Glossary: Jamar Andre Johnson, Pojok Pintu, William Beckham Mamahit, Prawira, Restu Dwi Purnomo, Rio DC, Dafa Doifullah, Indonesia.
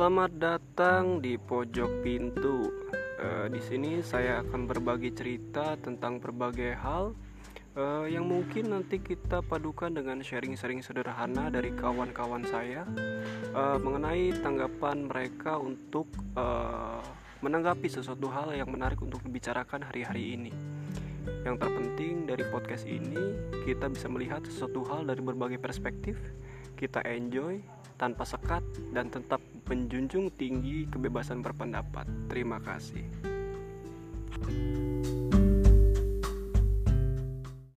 Selamat datang di Pojok Pintu. Di sini saya akan berbagi cerita tentang berbagai hal yang mungkin nanti kita padukan dengan sharing-sharing sederhana dari kawan-kawan saya mengenai tanggapan mereka untuk menanggapi sesuatu hal yang menarik untuk dibicarakan hari-hari ini. Yang terpenting dari podcast ini, kita bisa melihat sesuatu hal dari berbagai perspektif. Kita enjoy tanpa sekat dan tetap menjunjung tinggi kebebasan berpendapat. Terima kasih.